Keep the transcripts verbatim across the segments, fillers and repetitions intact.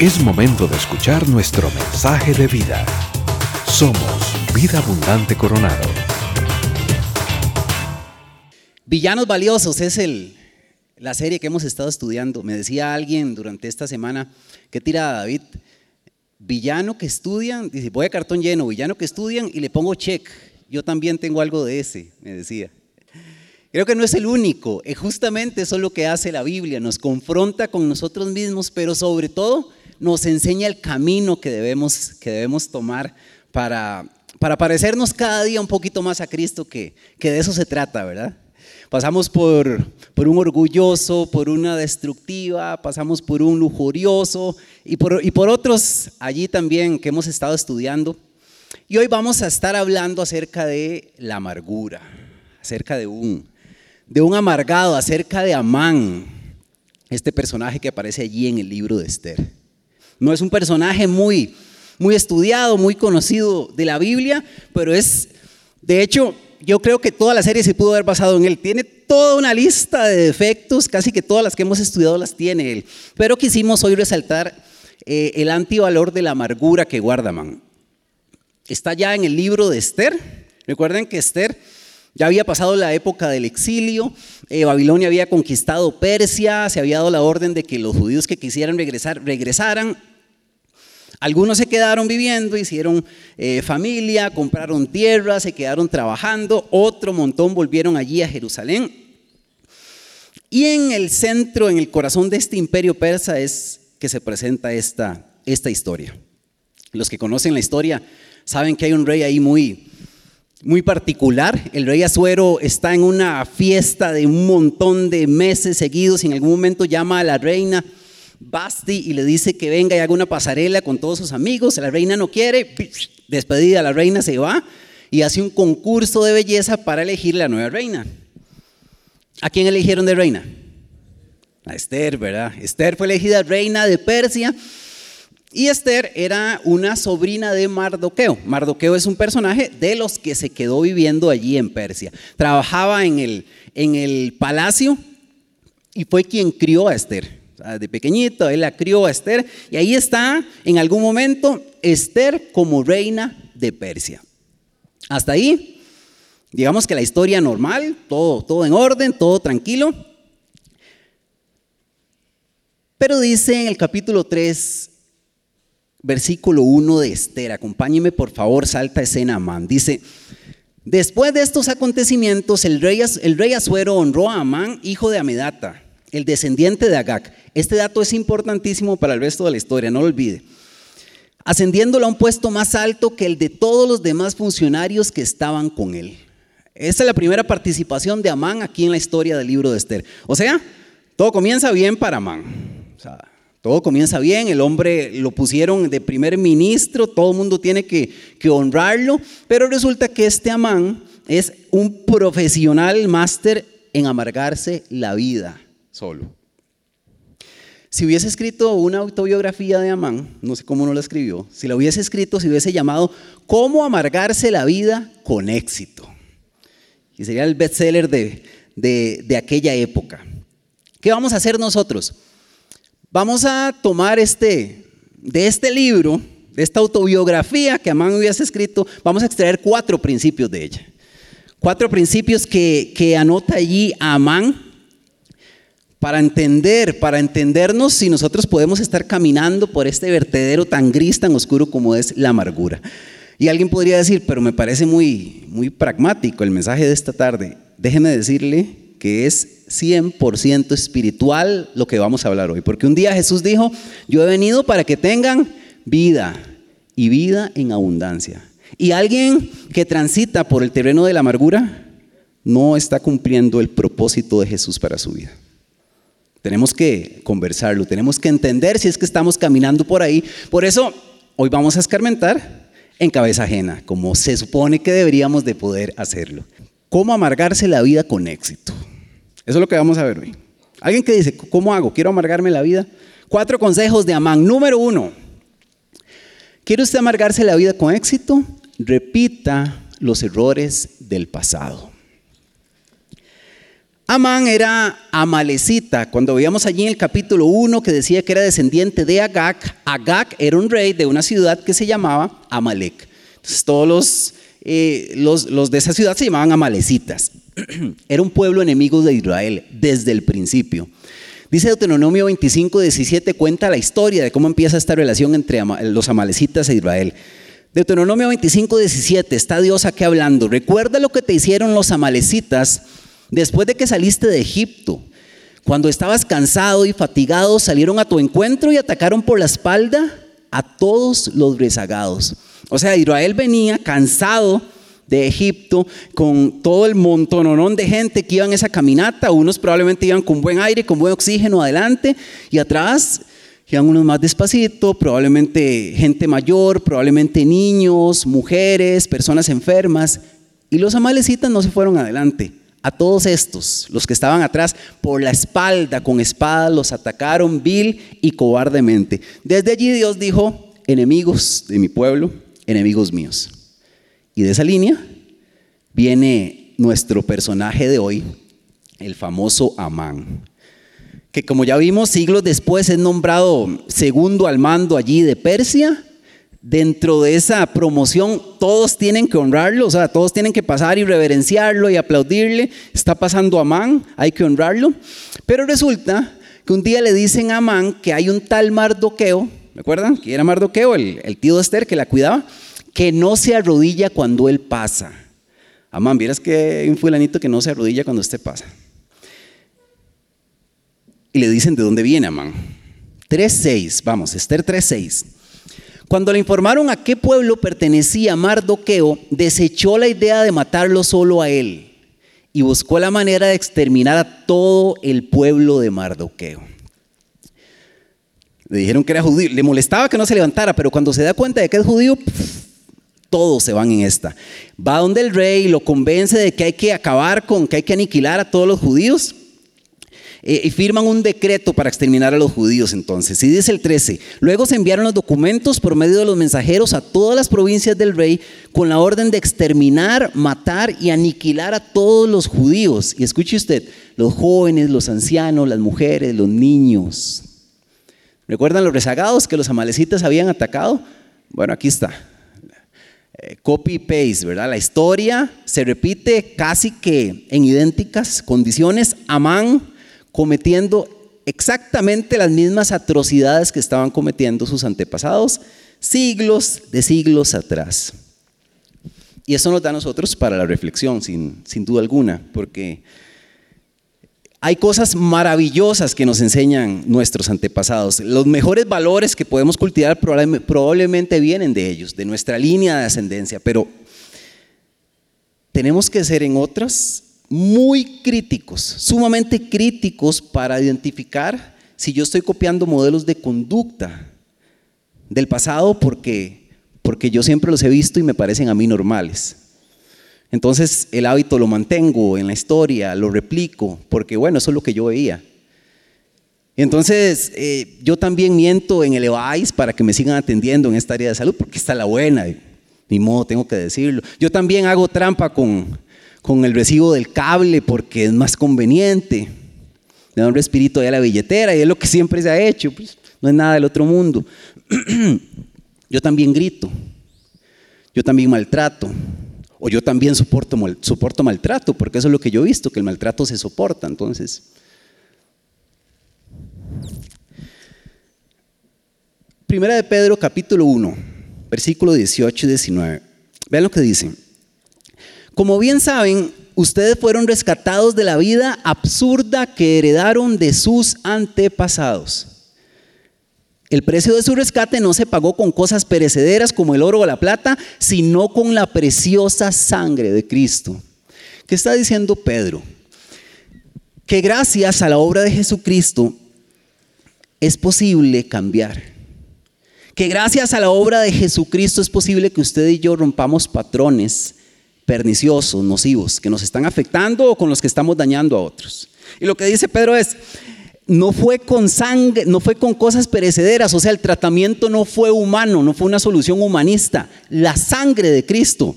Es momento de escuchar nuestro mensaje de vida. Somos Vida Abundante Coronado. Villanos Valiosos es el, la serie que hemos estado estudiando. Me decía alguien durante esta semana, ¿qué tirada, David? Villano que estudian, dice, voy a cartón lleno, villano que estudian y le pongo check. Yo también tengo algo de ese, me decía. Creo que no es el único, justamente eso es lo que hace la Biblia, nos confronta con nosotros mismos, pero sobre todo nos enseña el camino que debemos, que debemos tomar para, para parecernos cada día un poquito más a Cristo, que, que de eso se trata, ¿verdad? Pasamos por, por un orgulloso, por una destructiva, pasamos por un lujurioso y por, y por otros allí también que hemos estado estudiando. Y hoy vamos a estar hablando acerca de la amargura, acerca de un, de un amargado, acerca de Amán, este personaje que aparece allí en el libro de Esther. No es un personaje muy, muy estudiado, muy conocido de la Biblia, pero es, de hecho, yo creo que toda la serie se pudo haber basado en él. Tiene toda una lista de defectos, casi que todas las que hemos estudiado las tiene él. Pero quisimos hoy resaltar eh, el antivalor de la amargura que guarda Amán. Está ya en el libro de Esther. Recuerden que Esther ya había pasado la época del exilio. Eh, Babilonia había conquistado Persia. Se había dado la orden de que los judíos que quisieran regresar, regresaran. Algunos se quedaron viviendo, hicieron eh, familia, compraron tierra, se quedaron trabajando. Otro montón volvieron allí a Jerusalén. Y en el centro, en el corazón de este imperio persa es que se presenta esta, esta historia. Los que conocen la historia saben que hay un rey ahí muy, muy particular. El rey Asuero está en una fiesta de un montón de meses seguidos. En algún momento llama a la reina Basti y le dice que venga y haga una pasarela con todos sus amigos. La reina no quiere, despedida, la reina se va y hace un concurso de belleza para elegir la nueva reina. ¿A quién eligieron de reina? A Esther, ¿verdad? Esther fue elegida reina de Persia y Esther era una sobrina de Mardoqueo. Mardoqueo es un personaje de los que se quedó viviendo allí en Persia. Trabajaba en el, en el palacio y fue quien crió a Esther. De pequeñito, él la crió a Esther y ahí está en algún momento Esther como reina de Persia. Hasta ahí, digamos que la historia normal, todo, todo en orden, todo tranquilo. Pero dice en el capítulo tres, versículo uno de Esther, acompáñeme por favor, salta escena Amán. Dice: después de estos acontecimientos, el rey, el rey Asuero honró a Amán, hijo de Amedata, el descendiente de Agag. Este dato es importantísimo para el resto de la historia, no lo olvide. Ascendiéndolo a un puesto más alto que el de todos los demás funcionarios que estaban con él. Esta es la primera participación de Amán aquí en la historia del libro de Esther. O sea, todo comienza bien para Amán. O sea, todo comienza bien, el hombre lo pusieron de primer ministro, todo el mundo tiene que, que honrarlo, pero resulta que este Amán es un profesional máster en amargarse la vida. Solo. Si hubiese escrito una autobiografía de Amán, no sé cómo no la escribió, si la hubiese escrito, se hubiese llamado Cómo amargarse la vida con éxito. Y sería el bestseller de, de, de aquella época. ¿Qué vamos a hacer nosotros? Vamos a tomar este, de este libro, de esta autobiografía que Amán hubiese escrito, vamos a extraer cuatro principios de ella. Cuatro principios que, que anota allí Amán. Para entender, para entendernos si nosotros podemos estar caminando por este vertedero tan gris, tan oscuro como es la amargura. Y alguien podría decir, pero me parece muy, muy pragmático el mensaje de esta tarde. Déjeme decirle que es cien por ciento espiritual lo que vamos a hablar hoy. Porque un día Jesús dijo, yo he venido para que tengan vida y vida en abundancia. Y alguien que transita por el terreno de la amargura no está cumpliendo el propósito de Jesús para su vida. Tenemos que conversarlo, tenemos que entender si es que estamos caminando por ahí. Por eso, hoy vamos a escarmentar en cabeza ajena, como se supone que deberíamos de poder hacerlo. ¿Cómo amargarse la vida con éxito? Eso es lo que vamos a ver hoy. Alguien que dice, ¿cómo hago? ¿Quiero amargarme la vida? Cuatro consejos de Amán. Número uno, ¿quiere usted amargarse la vida con éxito? Repita los errores del pasado. Amán era amalecita. Cuando veíamos allí en el capítulo uno que decía que era descendiente de Agag, Agag era un rey de una ciudad que se llamaba Amalec. Entonces todos los, eh, los, los de esa ciudad se llamaban amalecitas. Era un pueblo enemigo de Israel desde el principio. Dice Deuteronomio veinticinco, diecisiete, cuenta la historia de cómo empieza esta relación entre los amalecitas e Israel. Deuteronomio veinticinco, diecisiete, está Dios aquí hablando. Recuerda lo que te hicieron los amalecitas después de que saliste de Egipto. Cuando estabas cansado y fatigado, salieron a tu encuentro y atacaron por la espalda a todos los rezagados. O sea, Israel venía cansado de Egipto con todo el montononón de gente que iban a esa caminata. Unos probablemente iban con buen aire, con buen oxígeno adelante, y atrás iban unos más despacito, probablemente gente mayor, probablemente niños, mujeres, personas enfermas. Y los amalecitas no se fueron adelante. A todos estos, los que estaban atrás, por la espalda, con espada, los atacaron vil y cobardemente. Desde allí Dios dijo: enemigos de mi pueblo, enemigos míos. Y de esa línea viene nuestro personaje de hoy, el famoso Amán, que, como ya vimos, siglos después es nombrado segundo al mando allí de Persia. Dentro de esa promoción todos tienen que honrarlo, o sea, todos tienen que pasar y reverenciarlo y aplaudirle. Está pasando Amán, hay que honrarlo. Pero resulta que un día le dicen a Amán que hay un tal Mardoqueo, ¿me acuerdan? Que era Mardoqueo, el, el tío de Esther que la cuidaba, que no se arrodilla cuando él pasa. Amán, vieras que hay un fulanito que no se arrodilla cuando usted pasa. Y le dicen de dónde viene Amán. tres seis, vamos, Esther tres seis. Cuando le informaron a qué pueblo pertenecía Mardoqueo, desechó la idea de matarlo solo a él y buscó la manera de exterminar a todo el pueblo de Mardoqueo. Le dijeron que era judío, le molestaba que no se levantara, pero cuando se da cuenta de que es judío, pff, todos se van en esta. Va donde el rey y lo convence de que hay que acabar con, que hay que aniquilar a todos los judíos. Y firman un decreto para exterminar a los judíos entonces. Y dice el trece, luego se enviaron los documentos por medio de los mensajeros a todas las provincias del rey con la orden de exterminar, matar y aniquilar a todos los judíos. Y escuche usted, los jóvenes, los ancianos, las mujeres, los niños. ¿Recuerdan los rezagados que los amalecitas habían atacado? Bueno, aquí está. Copy paste, ¿verdad? La historia se repite casi que en idénticas condiciones. Amán cometiendo exactamente las mismas atrocidades que estaban cometiendo sus antepasados siglos de siglos atrás. Y eso nos da a nosotros para la reflexión, sin, sin duda alguna, porque hay cosas maravillosas que nos enseñan nuestros antepasados. Los mejores valores que podemos cultivar probablemente vienen de ellos, de nuestra línea de ascendencia, pero tenemos que ser en otras muy críticos, sumamente críticos para identificar si yo estoy copiando modelos de conducta del pasado porque, porque yo siempre los he visto y me parecen a mí normales. Entonces el hábito lo mantengo en la historia, lo replico, porque bueno, eso es lo que yo veía. Entonces eh, yo también miento en el EBAIS para que me sigan atendiendo en esta área de salud, porque está la buena, ni modo, tengo que decirlo. Yo también hago trampa con... con el recibo del cable porque es más conveniente. Le da un respirito allá a la billetera y es lo que siempre se ha hecho, pues, no es nada del otro mundo. Yo también grito, yo también maltrato, o yo también soporto, soporto maltrato, porque eso es lo que yo he visto, que el maltrato se soporta. Entonces, Primera de Pedro capítulo uno, versículo dieciocho y diecinueve, vean lo que dice. Como bien saben, ustedes fueron rescatados de la vida absurda que heredaron de sus antepasados. El precio de su rescate no se pagó con cosas perecederas como el oro o la plata, sino con la preciosa sangre de Cristo. ¿Qué está diciendo Pedro? Que gracias a la obra de Jesucristo es posible cambiar. Que gracias a la obra de Jesucristo es posible que usted y yo rompamos patrones perniciosos, nocivos, que nos están afectando o con los que estamos dañando a otros. Y lo que dice Pedro es, no fue con sangre, no fue con cosas perecederas, o sea, el tratamiento no fue humano, no fue una solución humanista. La sangre de Cristo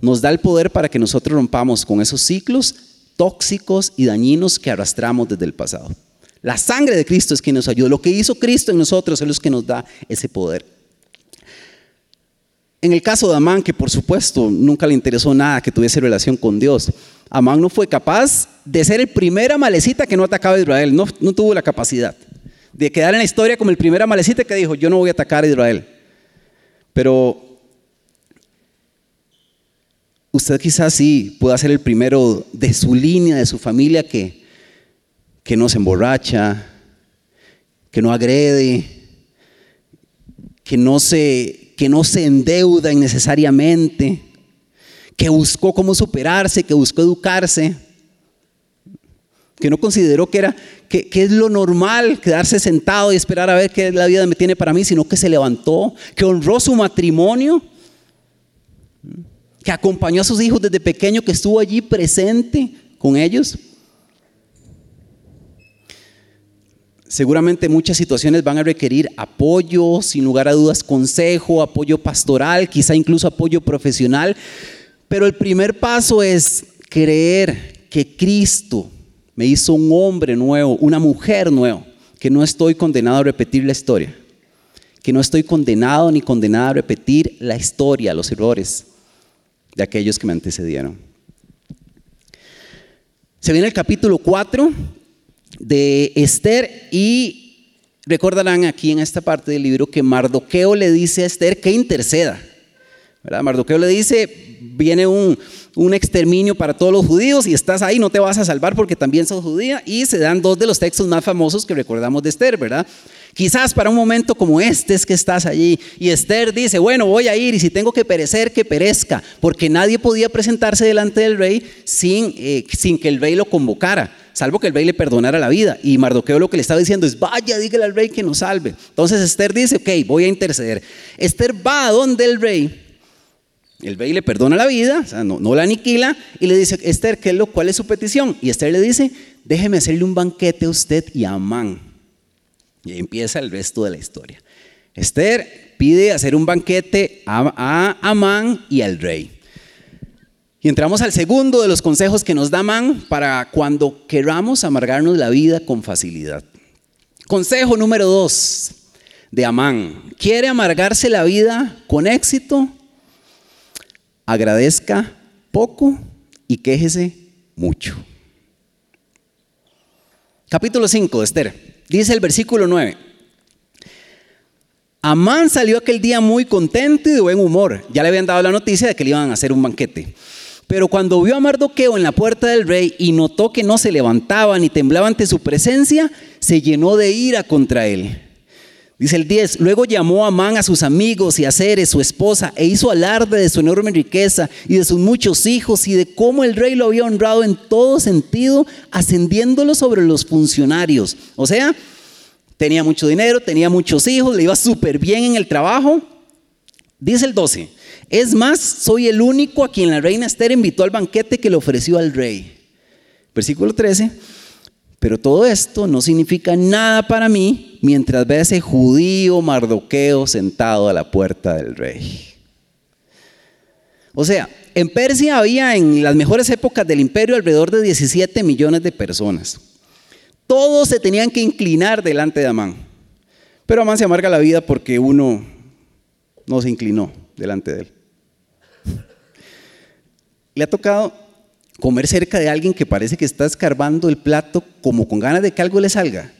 nos da el poder para que nosotros rompamos con esos ciclos tóxicos y dañinos que arrastramos desde el pasado. La sangre de Cristo es quien nos ayuda. Lo que hizo Cristo en nosotros es lo que nos da ese poder. En el caso de Amán, que por supuesto nunca le interesó nada que tuviese relación con Dios, Amán no fue capaz de ser el primer amalecita que no atacaba a Israel. No, no tuvo la capacidad de quedar en la historia como el primer amalecita que dijo: yo no voy a atacar a Israel. Pero usted quizás sí pueda ser el primero de su línea, de su familia, que, que no se emborracha, que no agrede, que no se, que no se endeuda innecesariamente, que buscó cómo superarse, que buscó educarse, que no consideró que, era, que, que es lo normal quedarse sentado y esperar a ver qué la vida me tiene para mí, sino que se levantó, que honró su matrimonio, que acompañó a sus hijos desde pequeño, que estuvo allí presente con ellos. Seguramente muchas situaciones van a requerir apoyo, sin lugar a dudas, consejo, apoyo pastoral, quizá incluso apoyo profesional. Pero el primer paso es creer que Cristo me hizo un hombre nuevo, una mujer nueva, que no estoy condenado a repetir la historia, que no estoy condenado ni condenada a repetir la historia, los errores de aquellos que me antecedieron. Se viene el capítulo cuatro de Esther y recordarán aquí en esta parte del libro que Mardoqueo le dice a Esther que interceda, ¿verdad? Mardoqueo le dice: viene un, un exterminio para todos los judíos y estás ahí, no te vas a salvar porque también sos judía. Y se dan dos de los textos más famosos que recordamos de Esther, ¿verdad? Quizás para un momento como este es que estás allí y Esther dice: bueno, voy a ir, y si tengo que perecer, que perezca, porque nadie podía presentarse delante del rey sin, eh, sin que el rey lo convocara, salvo que el rey le perdonara la vida. Y Mardoqueo lo que le estaba diciendo es: vaya, dígale al rey que nos salve. Entonces Esther dice: ok, voy a interceder. Esther va a donde el rey, el rey le perdona la vida, o sea, no, no la aniquila, y le dice: Esther, ¿qué es lo, ¿cuál es su petición? Y Esther le dice: déjeme hacerle un banquete a usted y a Amán. Y empieza el resto de la historia. Esther pide hacer un banquete a, a Amán y al rey. Y entramos al segundo de los consejos que nos da Amán para cuando queramos amargarnos la vida con facilidad. Consejo número dos de Amán: ¿quiere amargarse la vida con éxito? Agradezca poco y quéjese mucho. Capítulo cinco de Esther. Dice el versículo nueve: Amán salió aquel día muy contento y de buen humor. Ya le habían dado la noticia de que le iban a hacer un banquete. Pero cuando vio a Mardoqueo en la puerta del rey y notó que no se levantaba ni temblaba ante su presencia, se llenó de ira contra él. Dice el diez: luego llamó a Amán a sus amigos y a Zeres, su esposa, e hizo alarde de su enorme riqueza y de sus muchos hijos y de cómo el rey lo había honrado en todo sentido, ascendiéndolo sobre los funcionarios. O sea, tenía mucho dinero, tenía muchos hijos, le iba súper bien en el trabajo. Dice el doce: es más, soy el único a quien la reina Esther invitó al banquete que le ofreció al rey. Versículo trece: pero todo esto no significa nada para mí mientras vea ese judío Mardoqueo sentado a la puerta del rey. O sea, en Persia había en las mejores épocas del imperio alrededor de diecisiete millones de personas. Todos se tenían que inclinar delante de Amán. Pero Amán se amarga la vida porque uno no se inclinó delante de él. Le ha tocado comer cerca de alguien que parece que está escarbando el plato como con ganas de que algo le salga.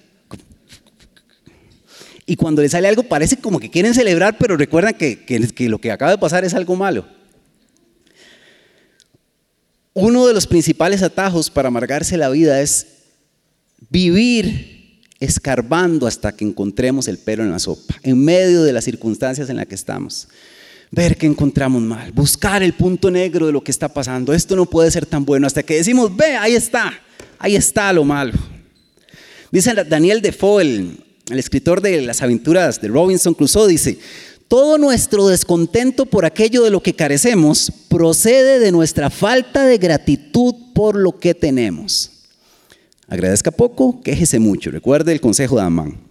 Y cuando le sale algo parece como que quieren celebrar, pero recuerdan que, que, que lo que acaba de pasar es algo malo. Uno de los principales atajos para amargarse la vida es vivir escarbando hasta que encontremos el pelo en la sopa, en medio de las circunstancias en las que estamos. Ver qué encontramos mal, buscar el punto negro de lo que está pasando. Esto no puede ser tan bueno, hasta que decimos: ve, ahí está, ahí está lo malo. Dice Daniel Defoe, el, el escritor de las aventuras de Robinson Crusoe, dice: todo nuestro descontento por aquello de lo que carecemos procede de nuestra falta de gratitud por lo que tenemos. Agradezca poco, quéjese mucho. Recuerde el consejo de Amán.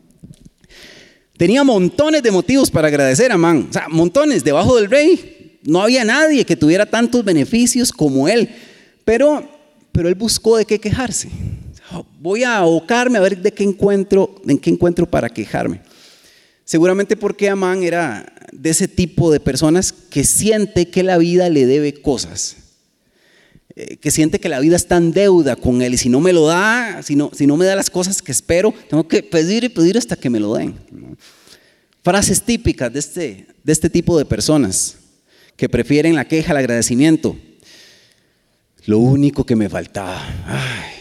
Tenía montones de motivos para agradecer a Amán, o sea, montones. Debajo del rey no había nadie que tuviera tantos beneficios como él, pero pero él buscó de qué quejarse. Voy a abocarme a ver de qué encuentro, de qué encuentro para quejarme. Seguramente porque Amán era de ese tipo de personas que siente que la vida le debe cosas, que siente que la vida está en deuda con él y si no me lo da, si no, si no me da las cosas que espero, tengo que pedir y pedir hasta que me lo den. Frases típicas de este, de este tipo de personas que prefieren la queja al agradecimiento. Lo único que me faltaba. Ay.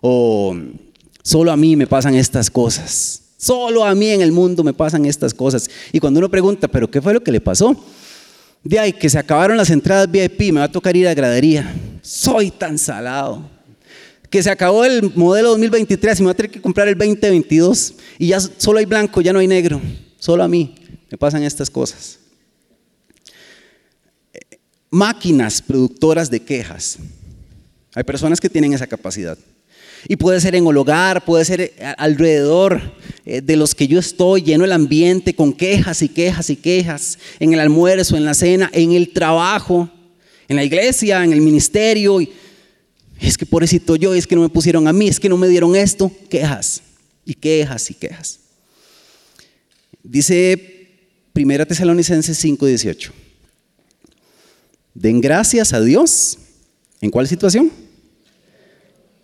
O solo a mí me pasan estas cosas. Solo a mí en el mundo me pasan estas cosas. Y cuando uno pregunta, ¿pero qué fue lo que le pasó? De ahí que se acabaron las entradas V I P, me va a tocar ir a gradería. Soy tan salado. Que se acabó el modelo dos mil veintitrés y me va a tener que comprar el veinte veintidós. Y ya solo hay blanco, ya no hay negro. Solo a mí me pasan estas cosas. Máquinas productoras de quejas. Hay personas que tienen esa capacidad. Y puede ser en el hogar, puede ser alrededor de los que yo estoy, lleno el ambiente con quejas y quejas y quejas, en el almuerzo, en la cena, en el trabajo, en la iglesia, en el ministerio. Y es que pobrecito yo, es que no me pusieron a mí, es que no me dieron esto. Quejas y quejas y quejas. Dice primera Tesalonicenses cinco dieciocho. Den gracias a Dios. ¿En cuál situación?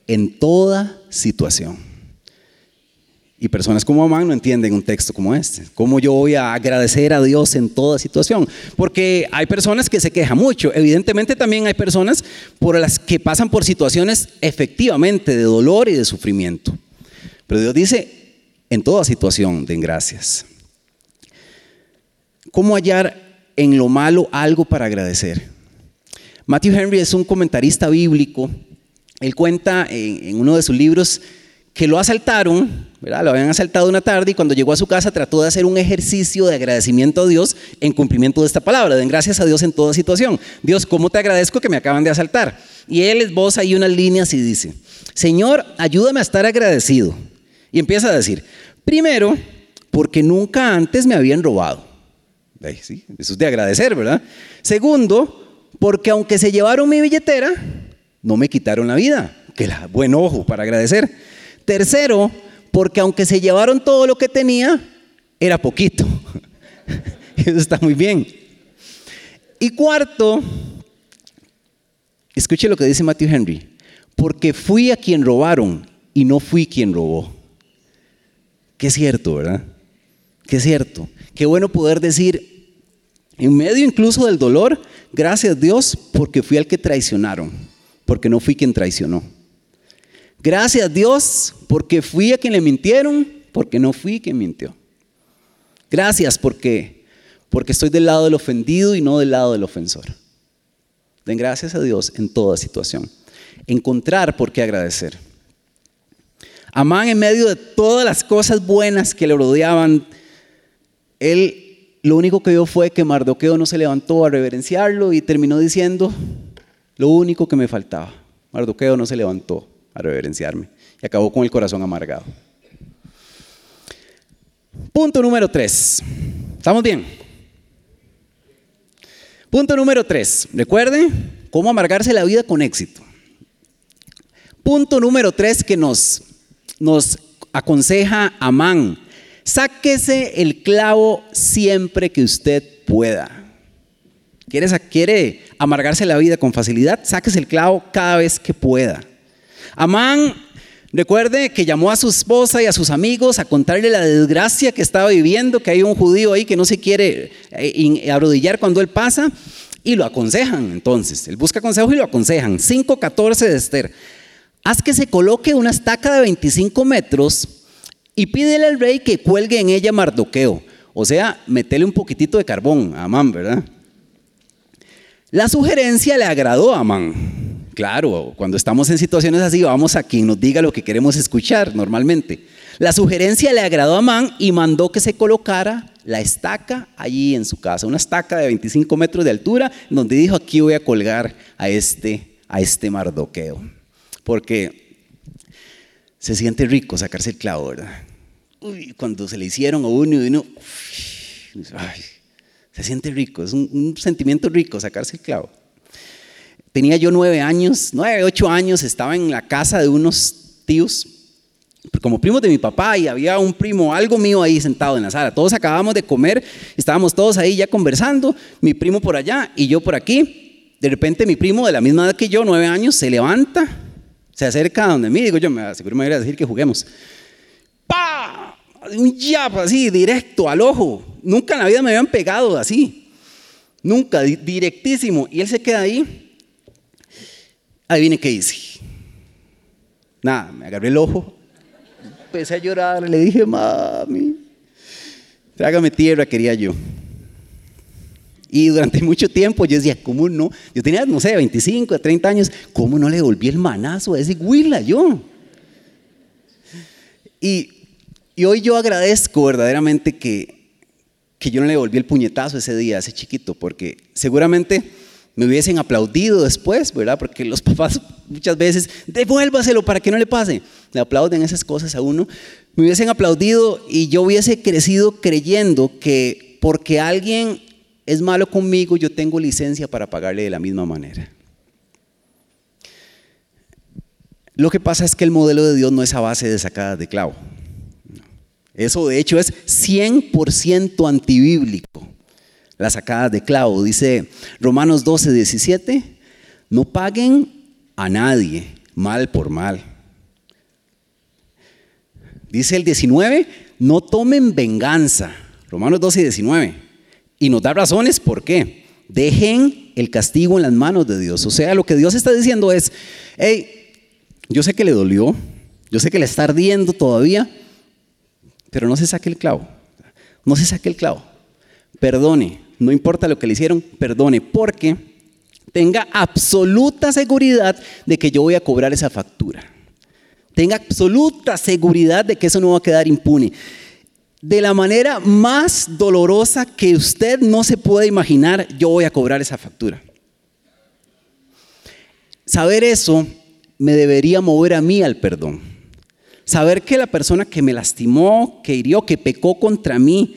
En toda situación. Y personas como Amán no entienden un texto como este. ¿Cómo yo voy a agradecer a Dios en toda situación? Porque hay personas que se quejan mucho. Evidentemente también hay personas por las que pasan por situaciones efectivamente de dolor y de sufrimiento. Pero Dios dice, en toda situación den gracias. ¿Cómo hallar en lo malo algo para agradecer? Matthew Henry es un comentarista bíblico. Él cuenta en uno de sus libros que lo asaltaron, ¿verdad? Lo habían asaltado una tarde y cuando llegó a su casa trató de hacer un ejercicio de agradecimiento a Dios en cumplimiento de esta palabra. Den gracias a Dios en toda situación. Dios, ¿cómo te agradezco que me acaban de asaltar? Y él esboza ahí unas líneas y dice, Señor, ayúdame a estar agradecido. Y empieza a decir, primero, porque nunca antes me habían robado. Ay, sí, eso es de agradecer, ¿verdad? Segundo, porque aunque se llevaron mi billetera, no me quitaron la vida, que la, buen ojo para agradecer. Tercero, porque aunque se llevaron todo lo que tenía, era poquito. Eso está muy bien. Y cuarto, escuche lo que dice Matthew Henry, porque fui a quien robaron y no fui quien robó. Que es cierto, ¿verdad? Que es cierto. Qué bueno poder decir, en medio incluso del dolor, gracias Dios, porque fui al que traicionaron. Porque no fui quien traicionó. Gracias a Dios, porque fui a quien le mintieron, porque no fui quien mintió. Gracias porque, porque estoy del lado del ofendido y no del lado del ofensor. Den gracias a Dios en toda situación. Encontrar por qué agradecer. Amán, en medio de todas las cosas buenas que le rodeaban, él lo único que vio fue que Mardoqueo no se levantó a reverenciarlo y terminó diciendo, lo único que me faltaba. Mardoqueo no se levantó a reverenciarme y acabó con el corazón amargado. Punto número tres. ¿Estamos bien? Punto número tres. Recuerden cómo amargarse la vida con éxito. Punto número tres que nos, nos aconseja Amán. Sáquese el clavo siempre que usted pueda. Quiere amargarse la vida con facilidad, sáquese el clavo cada vez que pueda. Amán, recuerde que llamó a su esposa y a sus amigos a contarle la desgracia que estaba viviendo, que hay un judío ahí que no se quiere arrodillar cuando él pasa, y lo aconsejan entonces. Él busca consejos y lo aconsejan. cinco catorce de Esther. Haz que se coloque una estaca de veinticinco metros y pídele al rey que cuelgue en ella Mardoqueo. O sea, metele un poquitito de carbón a Amán, ¿verdad? La sugerencia le agradó a Amán. Claro, cuando estamos en situaciones así, vamos a quien nos diga lo que queremos escuchar normalmente. La sugerencia le agradó a Amán y mandó que se colocara la estaca allí en su casa. Una estaca de veinticinco metros de altura, donde dijo, aquí voy a colgar a este, a este Mardoqueo. Porque se siente rico sacarse el clavo, ¿verdad? Uy, cuando se le hicieron a uno y uno... Uy, ay. Se siente rico, es un, un sentimiento rico sacarse el clavo. Tenía yo nueve años, nueve, ocho años, estaba en la casa de unos tíos, como primos de mi papá, y había un primo, algo mío ahí sentado en la sala. Todos acabamos de comer, estábamos todos ahí ya conversando, mi primo por allá y yo por aquí. De repente mi primo de la misma edad que yo, nueve años, se levanta, se acerca a donde mí, digo yo, me aseguro me voy a decir que juguemos. ¡Pah! Un jab así, directo al ojo. Nunca en la vida me habían pegado así, nunca, directísimo. Y él se queda ahí. Adivine qué hice. Nada, me agarré el ojo, empecé a llorar, le dije, mami, trágame tierra, quería yo. Y durante mucho tiempo yo decía, ¿cómo no? Yo tenía, no sé, veinticinco, treinta años, ¿cómo no le devolví el manazo a ese huila yo? Y, y hoy yo agradezco verdaderamente que, que yo no le devolví el puñetazo ese día, ese chiquito, porque seguramente me hubiesen aplaudido después, ¿verdad? Porque los papás muchas veces, devuélvaselo para que no le pase. Le aplauden esas cosas a uno. Me hubiesen aplaudido y yo hubiese crecido creyendo que porque alguien es malo conmigo, yo tengo licencia para pagarle de la misma manera. Lo que pasa es que el modelo de Dios no es a base de sacadas de clavo. Eso de hecho es cien por ciento antibíblico. Las sacadas de clavo, dice Romanos doce, diecisiete, no paguen a nadie mal por mal. Dice el diecinueve, no tomen venganza, Romanos doce, diecinueve, y nos da razones por qué. Dejen el castigo en las manos de Dios. O sea, lo que Dios está diciendo es, hey, yo sé que le dolió, yo sé que le está ardiendo todavía, pero no se saque el clavo, no se saque el clavo. Perdone, no importa lo que le hicieron, perdone, porque tenga absoluta seguridad de que yo voy a cobrar esa factura. Tenga absoluta seguridad de que eso no va a quedar impune. De la manera más dolorosa que usted no se puede imaginar, yo voy a cobrar esa factura. Saber eso me debería mover a mí al perdón. Saber que la persona que me lastimó, que hirió, que pecó contra mí,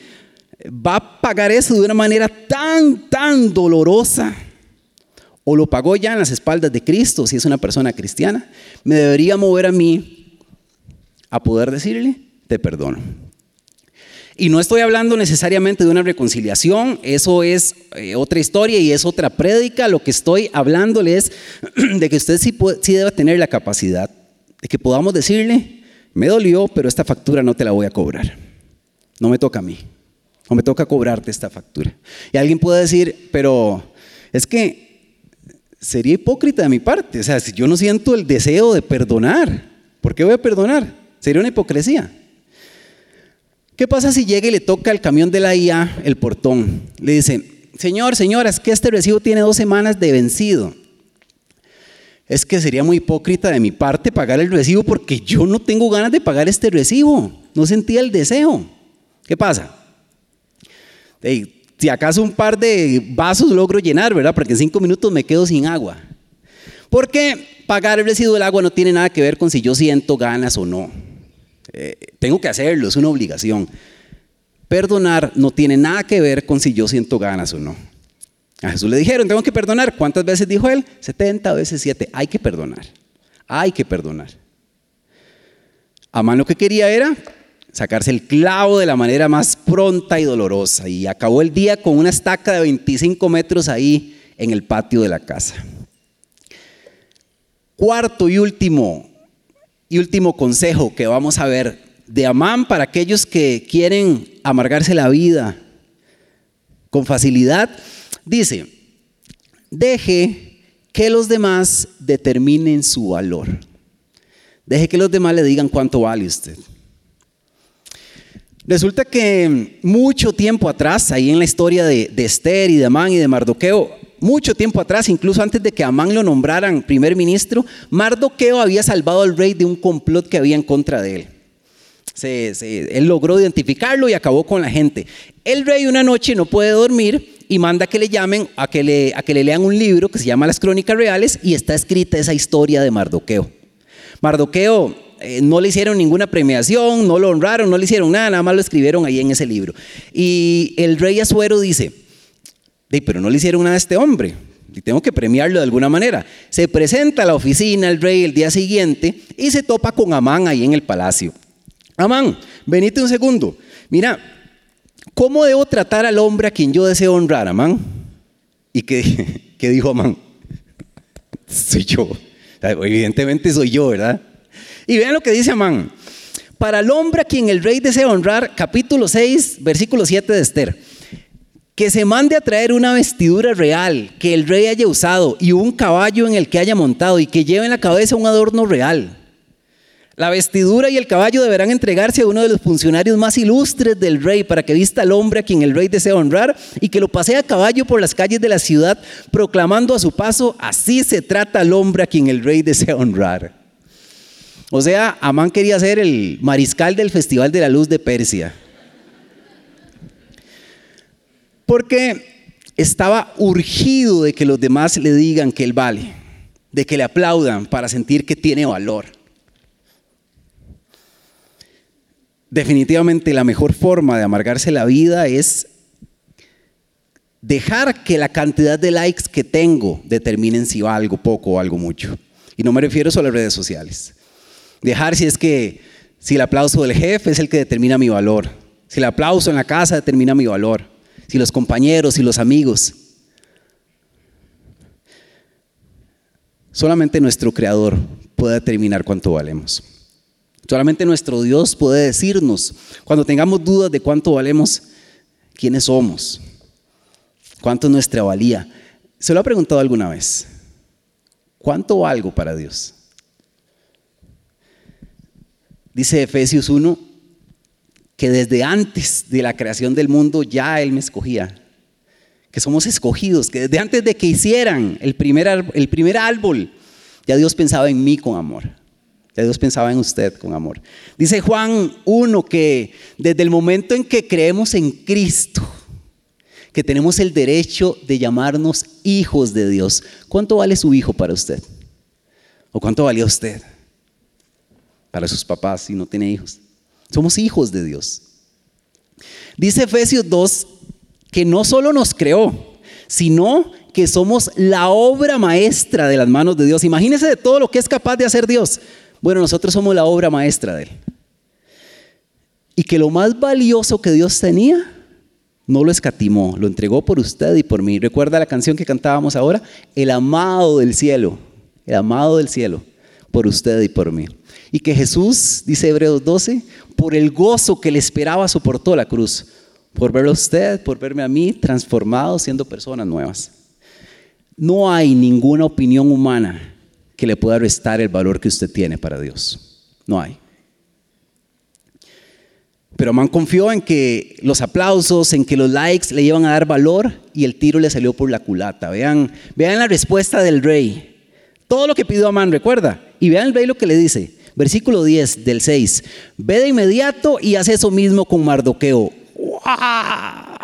va a pagar eso de una manera tan, tan dolorosa, o lo pagó ya en las espaldas de Cristo, si es una persona cristiana, me debería mover a mí a poder decirle, te perdono. Y no estoy hablando necesariamente de una reconciliación, eso es eh, otra historia y es otra prédica. Lo que estoy hablándole es de que usted sí, puede, sí debe tener la capacidad de que podamos decirle, me dolió, pero esta factura no te la voy a cobrar, no me toca a mí. O me toca cobrarte esta factura. Y alguien puede decir, pero es que sería hipócrita de mi parte. O sea, si yo no siento el deseo de perdonar, ¿por qué voy a perdonar? Sería una hipocresía. ¿Qué pasa si llega y le toca el camión de la I A el portón? Le dice, señor, señora, es que este recibo tiene dos semanas de vencido. Es que sería muy hipócrita de mi parte pagar el recibo porque yo no tengo ganas de pagar este recibo. No sentía el deseo. ¿Qué pasa? Hey, si acaso un par de vasos logro llenar, ¿verdad? Porque en cinco minutos me quedo sin agua. Porque pagar el residuo del agua no tiene nada que ver con si yo siento ganas o no. Eh, tengo que hacerlo, es una obligación. Perdonar no tiene nada que ver con si yo siento ganas o no. A Jesús le dijeron, tengo que perdonar. ¿Cuántas veces dijo él? setenta veces siete. Hay que perdonar. Hay que perdonar. Amán lo que quería era sacarse el clavo de la manera más pronta y dolorosa, y acabó el día con una estaca de veinticinco metros ahí en el patio de la casa. Cuarto y último, y último consejo que vamos a ver de Amán para aquellos que quieren amargarse la vida con facilidad, dice, deje que los demás determinen su valor. Deje que los demás le digan cuánto vale usted. Resulta que mucho tiempo atrás, ahí en la historia de, de Esther y de Amán y de Mardoqueo, mucho tiempo atrás, incluso antes de que Amán lo nombraran primer ministro, Mardoqueo había salvado al rey de un complot que había en contra de él. Se, se, él logró identificarlo y acabó con la gente. El rey una noche no puede dormir y manda que le llamen a que le, a que le lean un libro que se llama Las Crónicas Reales, y está escrita esa historia de Mardoqueo. Mardoqueo... Eh, no le hicieron ninguna premiación, no lo honraron, no le hicieron nada, nada más lo escribieron ahí en ese libro. Y el rey Asuero dice, pero no le hicieron nada a este hombre, y tengo que premiarlo de alguna manera. Se presenta a la oficina el rey el día siguiente y se topa con Amán ahí en el palacio. Amán, venite un segundo. Mira, ¿cómo debo tratar al hombre a quien yo deseo honrar, Amán? ¿Y qué, qué dijo Amán? Soy yo. Evidentemente soy yo, ¿verdad? Y vean lo que dice Amán. Para el hombre a quien el rey desea honrar, capítulo seis, versículo siete de Esther. Que se mande a traer una vestidura real que el rey haya usado y un caballo en el que haya montado y que lleve en la cabeza un adorno real. La vestidura y el caballo deberán entregarse a uno de los funcionarios más ilustres del rey para que vista al hombre a quien el rey desea honrar y que lo pasee a caballo por las calles de la ciudad proclamando a su paso: así se trata al hombre a quien el rey desea honrar. O sea, Amán quería ser el mariscal del Festival de la Luz de Persia. Porque estaba urgido de que los demás le digan que él vale, de que le aplaudan para sentir que tiene valor. Definitivamente la mejor forma de amargarse la vida es dejar que la cantidad de likes que tengo determinen si valgo poco o valgo mucho. Y no me refiero solo a las redes sociales. Dejar si es que si el aplauso del jefe es el que determina mi valor, si el aplauso en la casa determina mi valor, si los compañeros, si los amigos. Solamente nuestro Creador puede determinar cuánto valemos. Solamente nuestro Dios puede decirnos, cuando tengamos dudas de cuánto valemos, quiénes somos, cuánto es nuestra valía. ¿Se lo ha preguntado alguna vez? ¿Cuánto valgo para Dios? Dice Efesios uno que desde antes de la creación del mundo ya Él me escogía, que somos escogidos, que desde antes de que hicieran el primer, el primer árbol, ya Dios pensaba en mí con amor. Ya Dios pensaba en usted con amor. Dice Juan uno que desde el momento en que creemos en Cristo, que tenemos el derecho de llamarnos hijos de Dios. ¿Cuánto vale su hijo para usted? ¿O cuánto valía usted? Para sus papás si no tiene hijos. Somos hijos de Dios. Dice Efesios dos que no solo nos creó, sino que somos la obra maestra de las manos de Dios. Imagínense de todo lo que es capaz de hacer Dios. Bueno, nosotros somos la obra maestra de Él. Y que lo más valioso que Dios tenía, no lo escatimó, lo entregó por usted y por mí. Recuerda la canción que cantábamos ahora, el amado del cielo, el amado del cielo, por usted y por mí. Y que Jesús, dice Hebreos doce, por el gozo que le esperaba soportó la cruz, por verlo a usted, por verme a mí, transformado siendo personas nuevas. No hay ninguna opinión humana que le pueda restar el valor que usted tiene para Dios. No hay. Pero Amán confió en que los aplausos, en que los likes le llevan a dar valor y el tiro le salió por la culata. Vean, vean la respuesta del rey. Todo lo que pidió Amán, recuerda. Y vean el rey lo que le dice. Versículo diez del seis. Ve de inmediato y haz eso mismo con Mardoqueo. ¡Uah!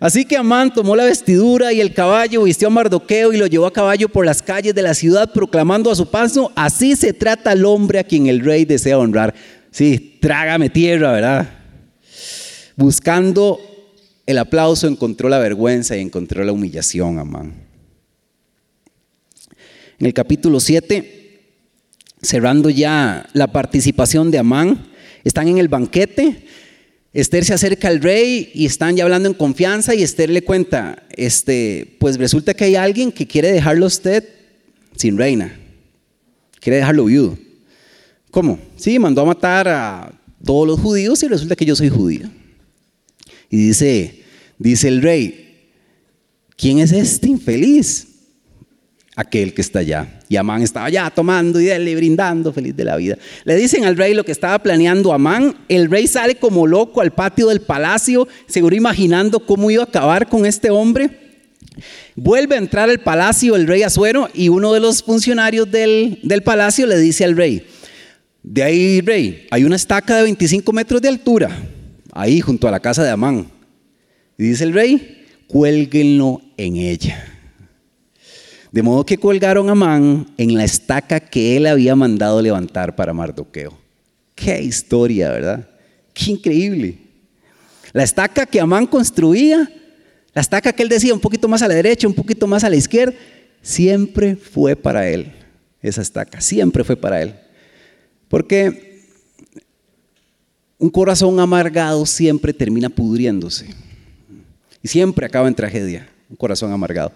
Así que Amán tomó la vestidura y el caballo, vistió a Mardoqueo y lo llevó a caballo por las calles de la ciudad, proclamando a su paso: así se trata al hombre a quien el rey desea honrar. Sí, trágame tierra, ¿verdad? Buscando el aplauso, encontró la vergüenza y encontró la humillación, Amán. En el capítulo siete, cerrando ya la participación de Amán, están en el banquete. Esther se acerca al rey y están ya hablando en confianza y Esther le cuenta, este, pues resulta que hay alguien que quiere dejarlo a usted sin reina, quiere dejarlo viudo. ¿Cómo? Sí, mandó a matar a todos los judíos y resulta que yo soy judío. Y dice, dice el rey, ¿quién es este infeliz? Aquel que está allá. Y Amán estaba allá tomando y dele, brindando, feliz de la vida. Le dicen al rey lo que estaba planeando Amán. El rey sale como loco al patio del palacio, seguro imaginando cómo iba a acabar con este hombre. Vuelve a entrar al palacio el rey Asuero y uno de los funcionarios del, del palacio le dice al rey: de ahí, rey, hay una estaca de veinticinco metros de altura, ahí junto a la casa de Amán. Y dice el rey: cuélguenlo en ella. De modo que colgaron a Amán en la estaca que él había mandado levantar para Mardoqueo. ¡Qué historia!, ¿verdad? ¡Qué increíble! La estaca que Amán construía La estaca que él decía, un poquito más a la derecha, un poquito más a la izquierda, siempre fue para él. Esa estaca siempre fue para él. Porque un corazón amargado siempre termina pudriéndose. Y siempre acaba en tragedia, un corazón amargado.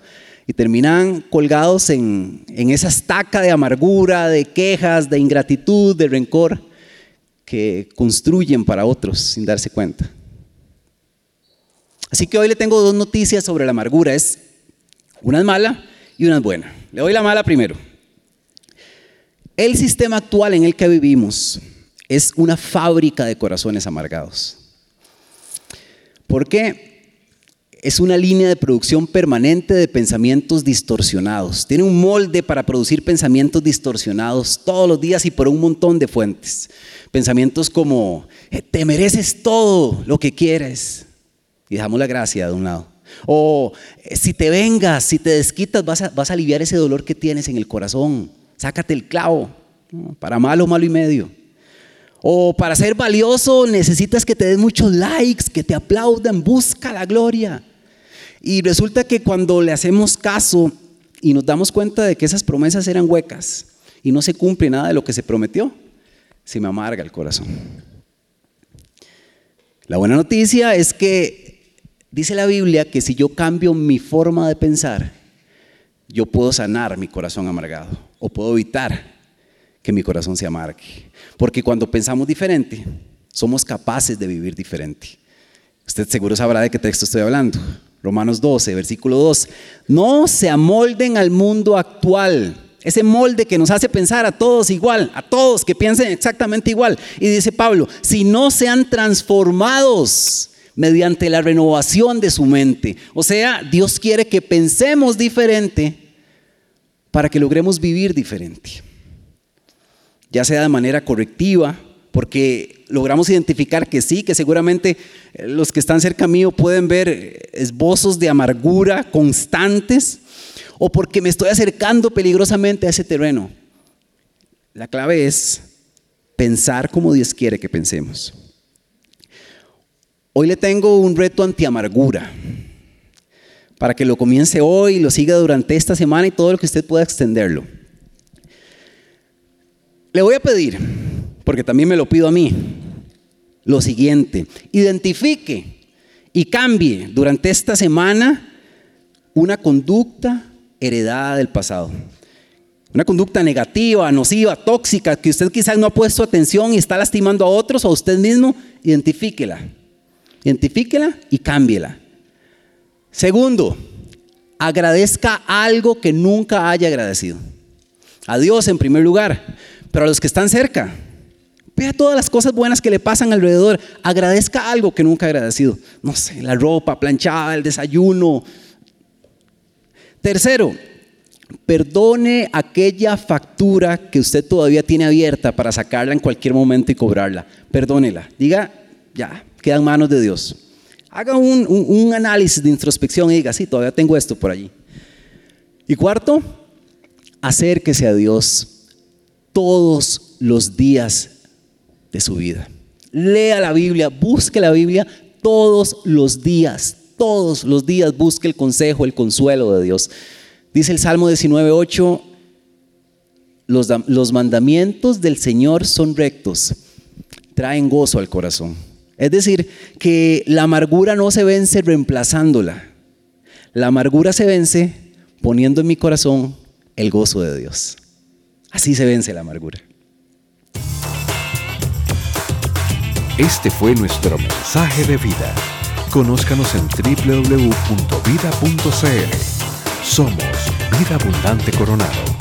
Y terminan colgados en, en esa estaca de amargura, de quejas, de ingratitud, de rencor, que construyen para otros sin darse cuenta. Así que hoy le tengo dos noticias sobre la amargura. Es, una es mala y una es buena. Le doy la mala primero. El sistema actual en el que vivimos es una fábrica de corazones amargados. ¿Por qué? Es una línea de producción permanente de pensamientos distorsionados. Tiene un molde para producir pensamientos distorsionados todos los días y por un montón de fuentes. Pensamientos como, te mereces todo lo que quieres. Y dejamos la gracia de un lado. O, si te vengas, si te desquitas, vas a, vas a aliviar ese dolor que tienes en el corazón. Sácate el clavo. Para malo, malo y medio. O para ser valioso necesitas que te den muchos likes, que te aplaudan, busca la gloria. Y resulta que cuando le hacemos caso y nos damos cuenta de que esas promesas eran huecas y no se cumple nada de lo que se prometió, se me amarga el corazón. La buena noticia es que dice la Biblia que si yo cambio mi forma de pensar, yo puedo sanar mi corazón amargado o puedo evitar que mi corazón se amargue. Porque cuando pensamos diferente, somos capaces de vivir diferente. Usted seguro sabrá de qué texto estoy hablando. Romanos doce, versículo dos. No se amolden al mundo actual. Ese molde que nos hace pensar a todos igual, a todos que piensen exactamente igual. Y dice Pablo, si no sean transformados mediante la renovación de su mente. O sea, Dios quiere que pensemos diferente para que logremos vivir diferente. Ya sea de manera correctiva, porque logramos identificar que sí, que seguramente los que están cerca mío pueden ver esbozos de amargura constantes, o porque me estoy acercando peligrosamente a ese terreno. La clave es pensar como Dios quiere que pensemos. Hoy le tengo un reto antiamargura, para que lo comience hoy, lo siga durante esta semana y todo lo que usted pueda extenderlo. Le voy a pedir, porque también me lo pido a mí, lo siguiente. Identifique y cambie durante esta semana una conducta heredada del pasado. Una conducta negativa, nociva, tóxica, que usted quizás no ha puesto atención y está lastimando a otros o a usted mismo. Identifíquela. Identifíquela y cámbiela. Segundo, agradezca algo que nunca haya agradecido. A Dios en primer lugar. Pero a los que están cerca, vea todas las cosas buenas que le pasan alrededor. Agradezca algo que nunca ha agradecido. No sé, la ropa planchada, el desayuno. Tercero, perdone aquella factura que usted todavía tiene abierta para sacarla en cualquier momento y cobrarla. Perdónela. Diga, ya, queda en manos de Dios. Haga un, un, un análisis de introspección y diga, sí, todavía tengo esto por allí. Y cuarto, acérquese a Dios todos los días de su vida. Lea la Biblia, busque la Biblia todos los días, todos los días busque el consejo, el consuelo de Dios. Dice el Salmo diecinueve ocho, los, los mandamientos del Señor son rectos, traen gozo al corazón. Es decir, que la amargura no se vence reemplazándola. La amargura se vence poniendo en mi corazón el gozo de Dios. Así se vence la amargura. Este fue nuestro mensaje de vida. Conózcanos en doble u doble u doble u punto vida punto c l. Somos Vida Abundante Coronado.